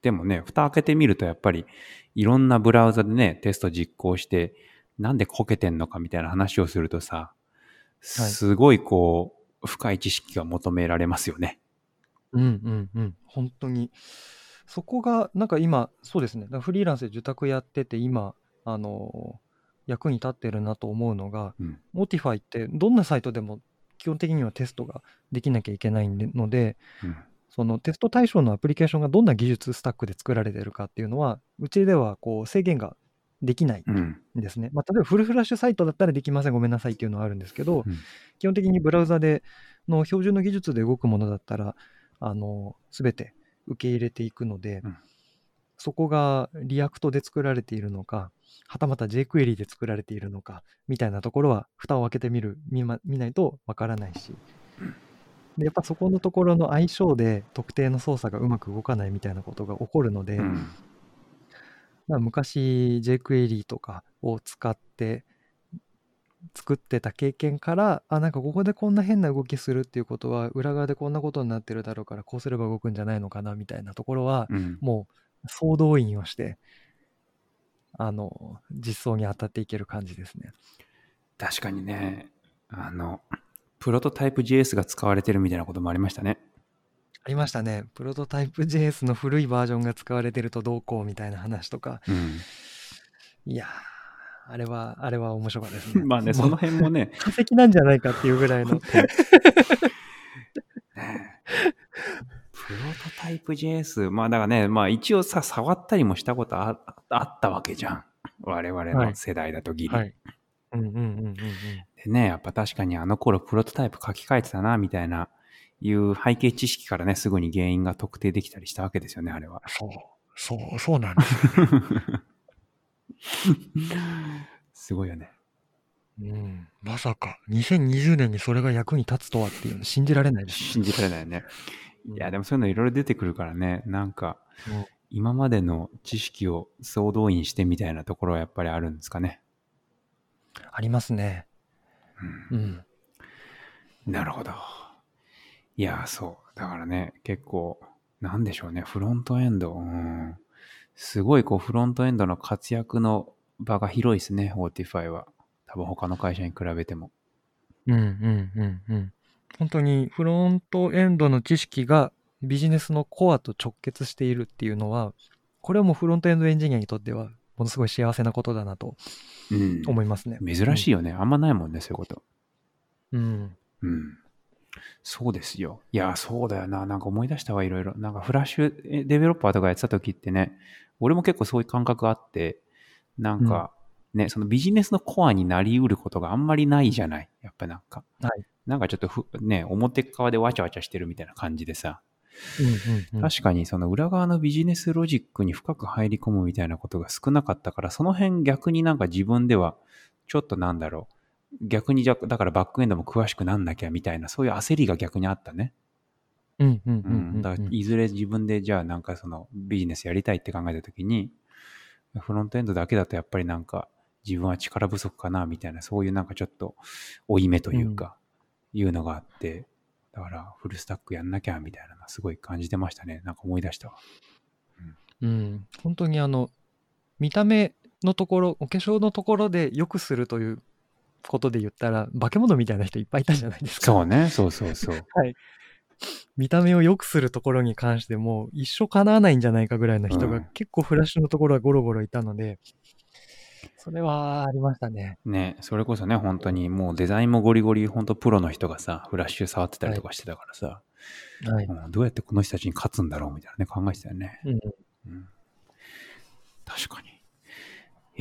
でもね、蓋開けてみるとやっぱりいろんなブラウザでね、テスト実行して、なんでこけてんのかみたいな話をするとさ、すごいこう、深い知識が求められますよね。はい、本当に。そこが、なんか今、そうですね、フリーランスで受託やってて今、役に立ってるなと思うのが、うん、Autify ってどんなサイトでも基本的にはテストができなきゃいけないので、うん、そのテスト対象のアプリケーションがどんな技術スタックで作られてるかっていうのはうちではこう制限ができないんですね、例えばフルフラッシュサイトだったらできませんごめんなさいっていうのはあるんですけど、うん、基本的にブラウザでの標準の技術で動くものだったら全て受け入れていくので、うんそこがリアクトで作られているのか、はたまた jQuery で作られているのか、みたいなところは、蓋を開けて見ないとわからないし、でやっぱそこのところの相性で特定の操作がうまく動かないみたいなことが起こるので、うん、昔 jQuery とかを使って作ってた経験から、なんかここでこんな変な動きするっていうことは、裏側でこんなことになってるだろうから、こうすれば動くんじゃないのかなみたいなところは、うん、もう、総動員をして実装に当たっていける感じですね。確かにねプロトタイプ JS が使われてるみたいなこともありましたね。ありましたね。プロトタイプ JS の古いバージョンが使われてるとどうこうみたいな話とか、うん、いやあれは面白かったですねまあねその辺もね化石なんじゃないかっていうぐらいのプロトタイプ JS、だからね、一応さ、触ったりもしたこと あったわけじゃん。我々の世代だとギリ。でね、やっぱ確かにあの頃プロトタイプ書き換えてたな、みたいな、いう背景知識からね、すぐに原因が特定できたりしたわけですよね、あれは。そうなんです。すごいよね。うん、まさか、2020年にそれが役に立つとはっていうの信じられないですね。信じられないね。いやでもそういうのいろいろ出てくるからね、なんか今までの知識を総動員してみたいなところはやっぱりあるんですかね。ありますね。うん。うん、なるほど。いやそうだからね結構なんでしょうねフロントエンド、うん、すごいこうフロントエンドの活躍の場が広いですねAutifyは多分他の会社に比べても。うんうんうんうん。本当にフロントエンドの知識がビジネスのコアと直結しているっていうのはこれはもうフロントエンドエンジニアにとってはものすごい幸せなことだなと思いますね、うん、珍しいよね、うん、あんまないもんねそういうこと、うんうん、そうですよ。いや、そうだよな。なんか思い出したわ、いろいろ。なんかフラッシュデベロッパーとかやってた時ってね、俺も結構そういう感覚あって、なんかね、そのビジネスのコアになりうることがあんまりないじゃない。やっぱなんか。はい、なんかちょっとね、表側でわちゃわちゃしてるみたいな感じでさ。うんうんうん、確かにその裏側のビジネスロジックに深く入り込むみたいなことが少なかったから、その辺逆になんか自分ではちょっとなんだろう、逆にだからバックエンドも詳しくなんなきゃみたいな、そういう焦りが逆にあったね。うんうんうんうん、だからいずれ自分でじゃあなんかそのビジネスやりたいって考えた時に、フロントエンドだけだとやっぱりなんか自分は力不足かなみたいな、そういうなんかちょっと負い目というか、いうのがあって、だからフルスタックやんなきゃみたいなのすごい感じてましたね。なんか思い出したわ。うん、うん、本当に見た目のところ、お化粧のところでよくするということで言ったら、化け物みたいな人いっぱいいたじゃないですか。そうね、そうそうそう、はい、見た目をよくするところに関しても一生かなわないんじゃないかぐらいの人が、結構フラッシュのところはゴロゴロいたので、それはありましたね。ね、それこそね、本当にもうデザインもゴリゴリ本当プロの人がさ、フラッシュ触ってたりとかしてたからさ、はいはい、どうやってこの人たちに勝つんだろうみたいなね、考えてたよね。うんうん、確かに。い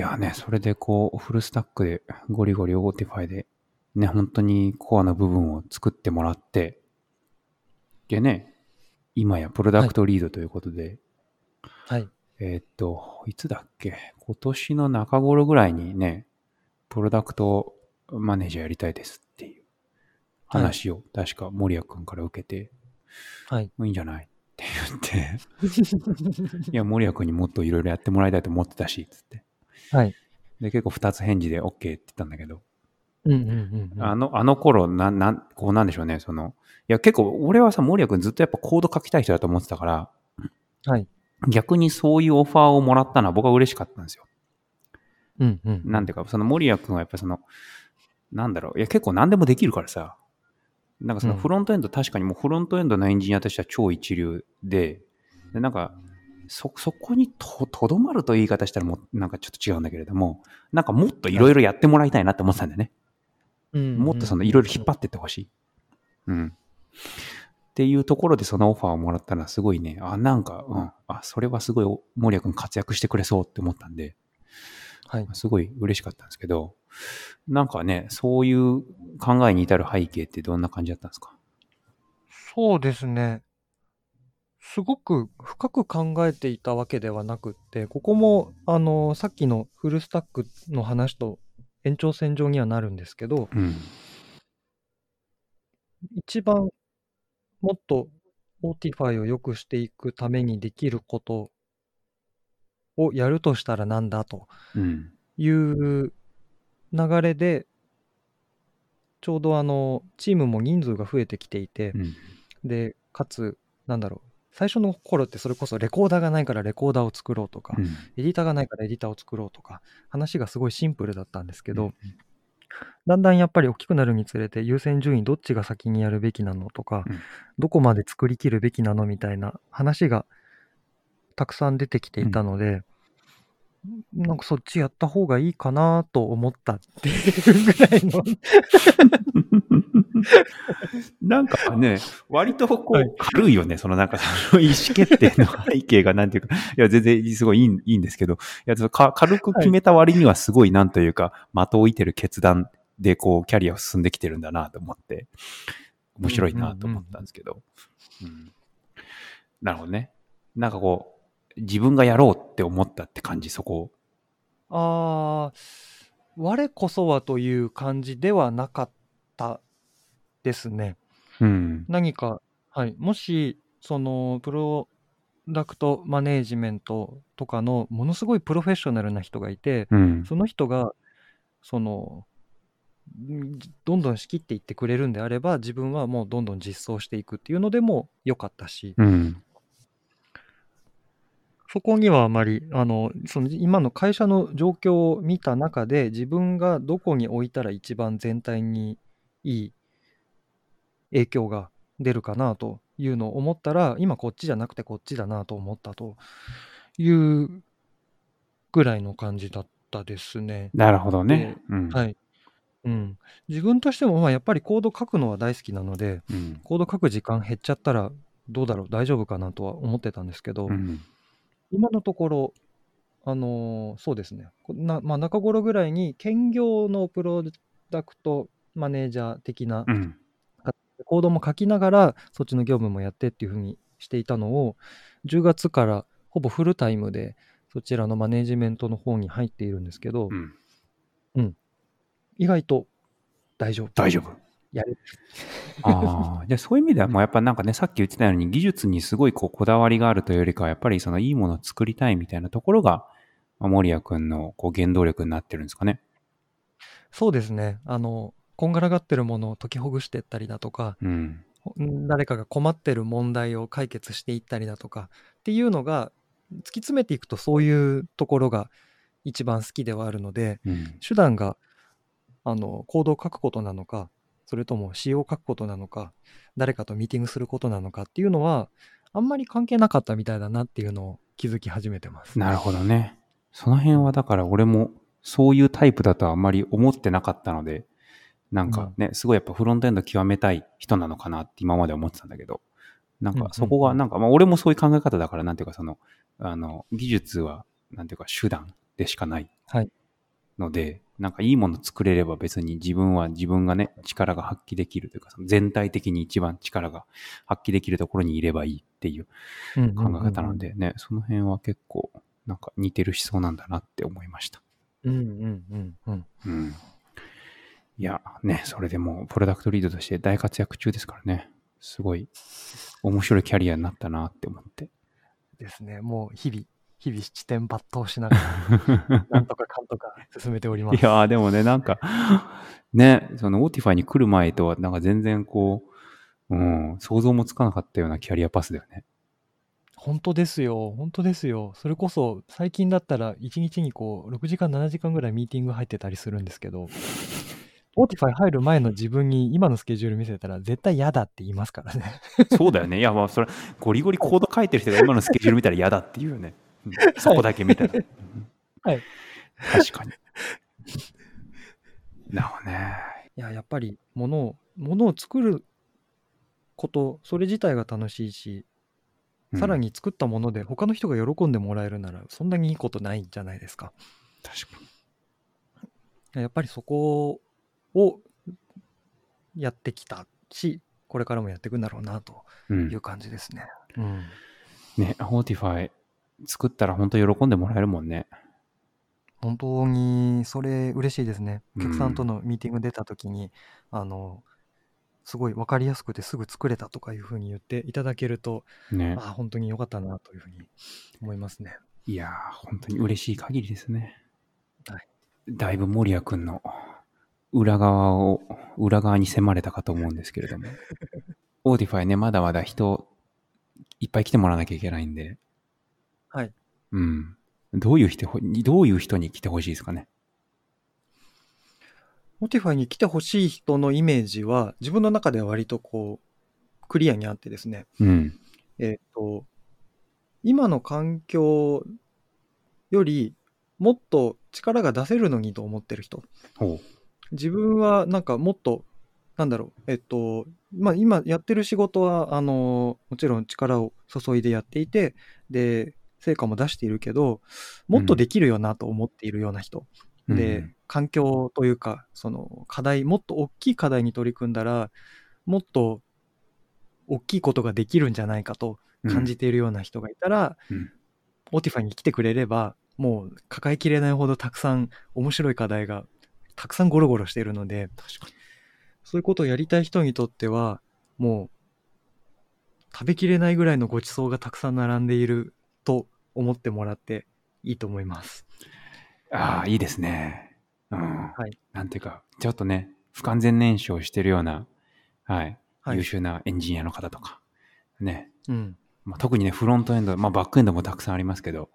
やね、それでこうフルスタックでゴリゴリAutifyでね、本当にコアの部分を作ってもらって、でね、今やプロダクトリードということで、はい。はい、いつだっけ、今年の中頃ぐらいにね、プロダクトマネージャーやりたいですっていう話を、はい、確か森谷くんから受けて、はい、もういいんじゃないって言っていや、森谷くんにもっといろいろやってもらいたいと思ってたしつって、はい、で結構2つ返事で OK って言ったんだけど、うんうんうんうん、あの頃こうなんでしょうね、その、いや結構俺はさ、森谷くんずっとやっぱコード書きたい人だと思ってたから、はい、逆にそういうオファーをもらったのは僕は嬉しかったんですよ。うんうん。なんていうか、その森谷くんはやっぱその、なんだろう、いや結構何でもできるからさ、なんかそのフロントエンド、確かにもうフロントエンドのエンジニアとしては超一流で、でなんかそこにとどまるという言い方したらもうなんかちょっと違うんだけれども、なんかもっといろいろやってもらいたいなって思ってたんだよね。うん。もっとそのいろいろ引っ張ってってほしい。うん。っていうところでそのオファーをもらったらすごいね、あ、なんか、うん、あ、それはすごい森谷くん活躍してくれそうって思ったんで、はい、すごい嬉しかったんですけど、なんかね、そういう考えに至る背景ってどんな感じだったんですか？そうですね。すごく深く考えていたわけではなくって、ここもさっきのフルスタックの話と延長線上にはなるんですけど、うん、一番もっとAutifyを良くしていくためにできることをやるとしたらなんだという流れで、うん、ちょうどチームも人数が増えてきていて、うん、でかつなんだろう、最初の頃ってそれこそレコーダーがないからレコーダーを作ろうとか、うん、エディターがないからエディターを作ろうとか、話がすごいシンプルだったんですけど、うん、だんだんやっぱり大きくなるにつれて、優先順位どっちが先にやるべきなのとか、うん、どこまで作りきるべきなのみたいな話がたくさん出てきていたので、うん、なんかそっちやった方がいいかなと思ったっていうぐらいのなんかね、割とこう軽いよね、はい、そのなんかその意思決定の背景がなんていうか、いや全然すごいいいんですけど、いや軽く決めた割にはすごいなんというか、はい、的を射てる決断でこうキャリアを進んできてるんだなと思って、面白いなと思ったんですけど、うんうんうんうん、なるほどね。なんかこう自分がやろうって思ったって感じ、そこ。我こそはという感じではなかったですね。うん、何か、はい、もしそのプロダクトマネージメントとかのものすごいプロフェッショナルな人がいて、うん、その人がそのどんどん仕切っていってくれるんであれば、自分はもうどんどん実装していくっていうのでも良かったし、うん、そこにはあまりその今の会社の状況を見た中で、自分がどこに置いたら一番全体にいい影響が出るかなというのを思ったら、今こっちじゃなくてこっちだなと思ったというぐらいの感じだったですね。なるほどね、うん、はい、自分としてもやっぱりコード書くのは大好きなので、コード書く時間減っちゃったらどうだろう、大丈夫かなとは思ってたんですけど、今のところそうですね、中頃ぐらいに兼業のプロダクトマネージャー的な、コードも書きながらそっちの業務もやってっていう風にしていたのを、10月からほぼフルタイムでそちらのマネージメントの方に入っているんですけど、意外と大丈夫やるじゃあそういう意味ではもうやっぱなんかね、さっき言ってたように技術にすごいこだわりがあるというよりかは、やっぱりそのいいものを作りたいみたいなところが守屋君の原動力になってるんですかね。そうですね、こんがらがってるものを解きほぐしていったりだとか、誰かが困ってる問題を解決していったりだとかっていうのが突き詰めていくと、そういうところが一番好きではあるので、手段がコードを書くことなのか、それとも仕様を書くことなのか、誰かとミーティングすることなのかっていうのはあんまり関係なかったみたいだなっていうのを気づき始めてます。なるほどね。その辺はだから俺もそういうタイプだとはあんまり思ってなかったので、なんかね、すごいやっぱフロントエンド極めたい人なのかなって今まで思ってたんだけど、なんかそこがなんか、俺もそういう考え方だから、なんていうか技術はなんていうか手段でしかないので、なんかいいもの作れれば別に自分がね、力が発揮できるというか、その全体的に一番力が発揮できるところにいればいいっていう考え方なんでね、その辺は結構なんか似てる思想なんだなって思いました。いやね、それでもうプロダクトリードとして大活躍中ですからね、すごい面白いキャリアになったなって思って。ですね、もう日々七点抜刀しながらなんとかかんとか進めております。いやでもね、なんかね、そのAutifyに来る前とはなんか全然想像もつかなかったようなキャリアパスだよね。本当ですよ。それこそ最近だったら1日に6時間7時間ぐらいミーティング入ってたりするんですけど、Autify入る前の自分に今のスケジュール見せたら絶対嫌だって言いますからね。そうだよね。いやそれゴリゴリコード書いてる人が今のスケジュール見たら嫌だって言うよね。そこだけ見たら、確かに。なるほどね。いや、やっぱりものを作ること、それ自体が楽しいし、さらに作ったもので他の人が喜んでもらえるなら、そんなにいいことないんじゃないですか。確かに。やっぱりそこをやってきたし、これからもやっていくんだろうなという感じですね。ね、Autify作ったら本当喜んでもらえるもんね。本当にそれ嬉しいですね。お客さんとのミーティング出た時に、すごい分かりやすくてすぐ作れたとかいうふうに言っていただけると、ね、本当に良かったなというふうに思いますね。いや本当に嬉しい限りですね。だいぶ守屋君の裏側に迫れたかと思うんですけれどもAutify ね、まだまだ人いっぱい来てもらわなきゃいけないんで、どういう人に来てほしいですかね。Autifyに来てほしい人のイメージは自分の中では割とクリアにあってですね、今の環境よりもっと力が出せるのにと思ってる人。自分はなんかもっと今やってる仕事はもちろん力を注いでやっていて、で成果も出しているけど、もっとできるよなと思っているような人、で環境というか、その課題、もっと大きい課題に取り組んだらもっと大きいことができるんじゃないかと感じているような人がいたら、Autifyに来てくれればもう抱えきれないほどたくさん面白い課題がたくさんゴロゴロしているので、確かにそういうことをやりたい人にとってはもう食べきれないぐらいのごちそうがたくさん並んでいると思ってもらっていいと思います。いいですね。なんていうかちょっとね、不完全燃焼してるような、優秀なエンジニアの方とかね、特にねフロントエンド、バックエンドもたくさんありますけど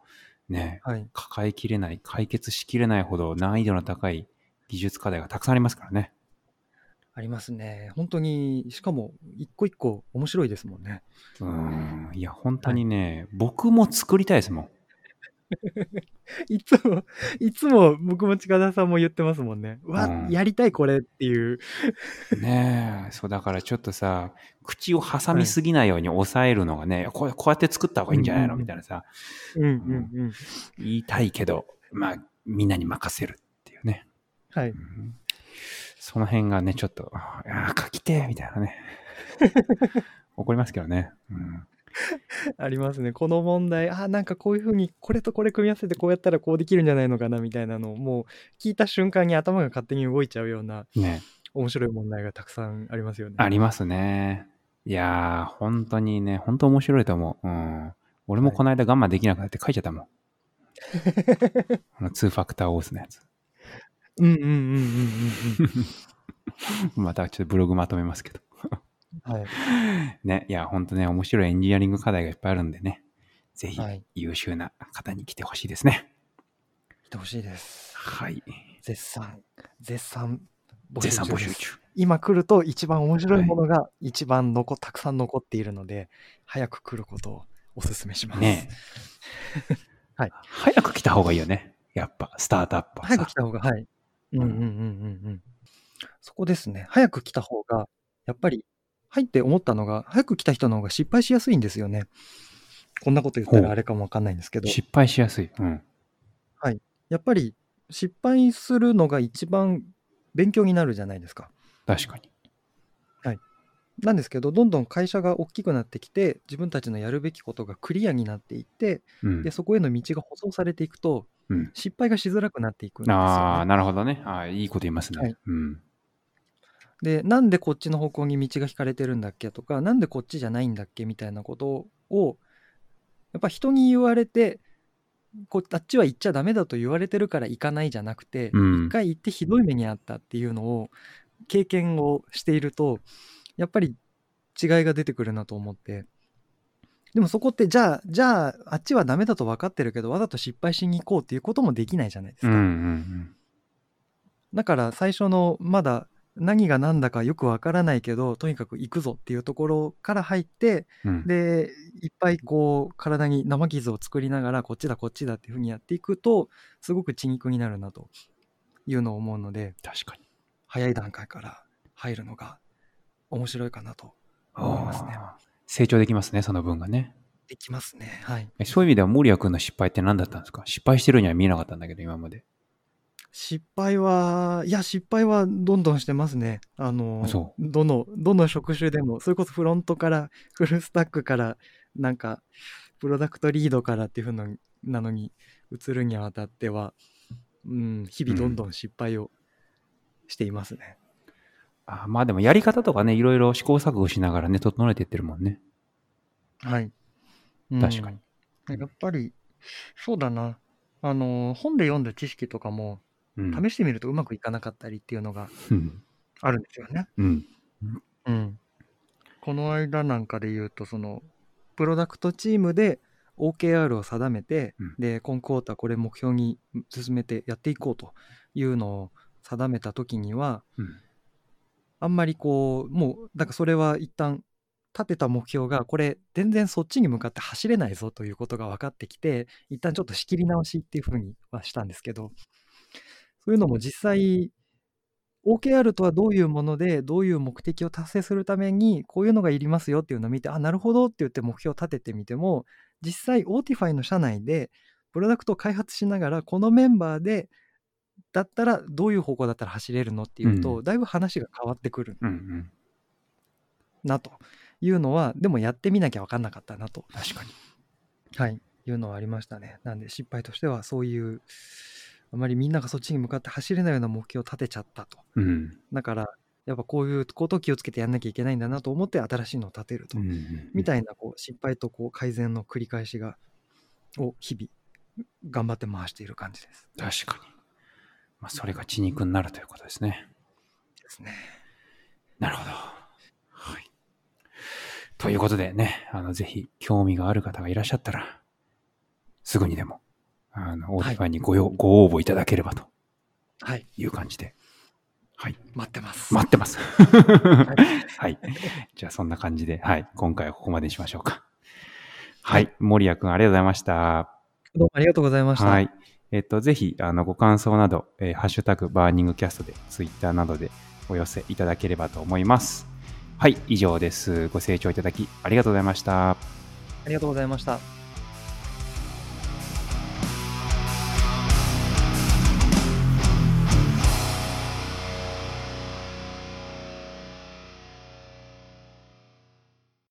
ね、抱えきれない、解決しきれないほど難易度の高い技術課題がたくさんありますからね。ありますね、本当に。しかも一個一個面白いですもんね。いや本当にね、僕も作りたいですもんいつも僕も近田さんも言ってますもんね。うわ、やりたいこれっていう。ねえ、そうだからちょっとさ、口を挟みすぎないように抑えるのがね、はい、こうやって作った方がいいんじゃないの、みたいなさ、うんうんうん、言いたいけど、まあみんなに任せるっていうね。はい。うん、その辺がねちょっと書きてみたいなね。怒りますけどね。うんありますね。この問題、なんかこういう風にこれとこれ組み合わせてこうやったらこうできるんじゃないのかなみたいなのをもう聞いた瞬間に頭が勝手に動いちゃうような、ね、面白い問題がたくさんありますよね。ありますね。いやー本当にね、本当面白いと思う、うん、俺もこの間我慢できなくなって書いちゃったもん、はい、あの2ファクターオースのやつ。うんうんうんうんうんまたちょっとブログまとめますけどはいね、いや本当ね面白いエンジニアリング課題がいっぱいあるんでね、ぜひ優秀な方に来てほしいですね。来てほしいです。はい。絶賛募集中。今来ると一番面白いものが一番たくさん残っているので、早く来ることをお勧めします。ねはい。早く来た方がいいよね。やっぱスタートアップはさ。早く来た方がはい。うんうんうんうんうん。そこですね。早く来た方がやっぱり。入って思ったのが、早く来た人の方が失敗しやすいんですよね。こんなこと言ったらあれかもわかんないんですけど。失敗しやすい。うん。はい。やっぱり失敗するのが一番勉強になるじゃないですか。確かに。はい。なんですけど、どんどん会社が大きくなってきて、自分たちのやるべきことがクリアになっていって、うん、でそこへの道が舗装されていくと、うん、失敗がしづらくなっていくんですよね。ああ、なるほどね。いいこと言いますね。はい、うん。でなんでこっちの方向に道が引かれてるんだっけとか、なんでこっちじゃないんだっけみたいなことをやっぱ人に言われて、あっちは行っちゃダメだと言われてるから行かないじゃなくて、一回行ってひどい目にあったっていうのを経験をしているとやっぱり違いが出てくるなと思って、でもそこってじゃああっちはダメだと分かってるけどわざと失敗しに行こうっていうこともできないじゃないですか、うんうんうん、だから最初のまだ何が何だかよくわからないけどとにかく行くぞっていうところから入って、うん、でいっぱいこう体に生傷を作りながらこっちだっていうふうにやっていくとすごく血肉になるなというのを思うので、確かに早い段階から入るのが面白いかなと思いますね。成長できますね、その分がね。できますね、はい。そういう意味では森谷君の失敗って何だったんですか？失敗してるには見えなかったんだけど今まで。失敗はどんどんしてますね。どの職種でも、それこそフロントからフルスタックからなんかプロダクトリードからっていう風なのに移るにあたっては、うん、日々どんどん失敗をしていますね、うん、まあでもやり方とかね、いろいろ試行錯誤しながらね整えていってるもんね。はい、うん、確かにやっぱりそうだな。本で読んだ知識とかも試してみるとうまくいかなかったりっていうのがあるんですよね、うんうんうん、この間なんかで言うと、そのプロダクトチームで OKR を定めて、うん、で今クォーターこれ目標に進めてやっていこうというのを定めた時には、うん、あんまりこうもうだからそれは一旦立てた目標がこれ全然そっちに向かって走れないぞということが分かってきて、一旦ちょっと仕切り直しっていうふうにはしたんですけど、そういうのも実際 OKR とはどういうものでどういう目的を達成するためにこういうのがいりますよっていうのを見て、なるほどって言って目標を立ててみても、実際 Autify の社内でプロダクトを開発しながらこのメンバーでだったらどういう方向だったら走れるのっていうと、うん、だいぶ話が変わってくる、うんうん、なというのはでもやってみなきゃ分かんなかったなと。確かに、はい、いうのはありましたね。なんで失敗としてはそういうあまりみんながそっちに向かって走れないような目標を立てちゃったと、うん、だからやっぱこういうことを気をつけてやんなきゃいけないんだなと思って新しいのを立てると、うんうんうん、みたいなこう失敗とこう改善の繰り返しを日々頑張って回している感じです。確かに、まあ、それが血肉になるということですね。ですね。なるほど、はい。ということでね、ぜひ興味がある方がいらっしゃったら、すぐにでも、Autifyにご応募いただければと、はい、いう感じで。はい。待ってます。はい。じゃあそんな感じで、はい。今回はここまでにしましょうか。はい。森谷くん、ありがとうございました。あどうもありがとうございました。はい。ぜひ、ご感想など、ハッシュタグバーニングキャストで、ツイッターなどでお寄せいただければと思います。はい、以上です。ご清聴いただきありがとうございました。ありがとうございました。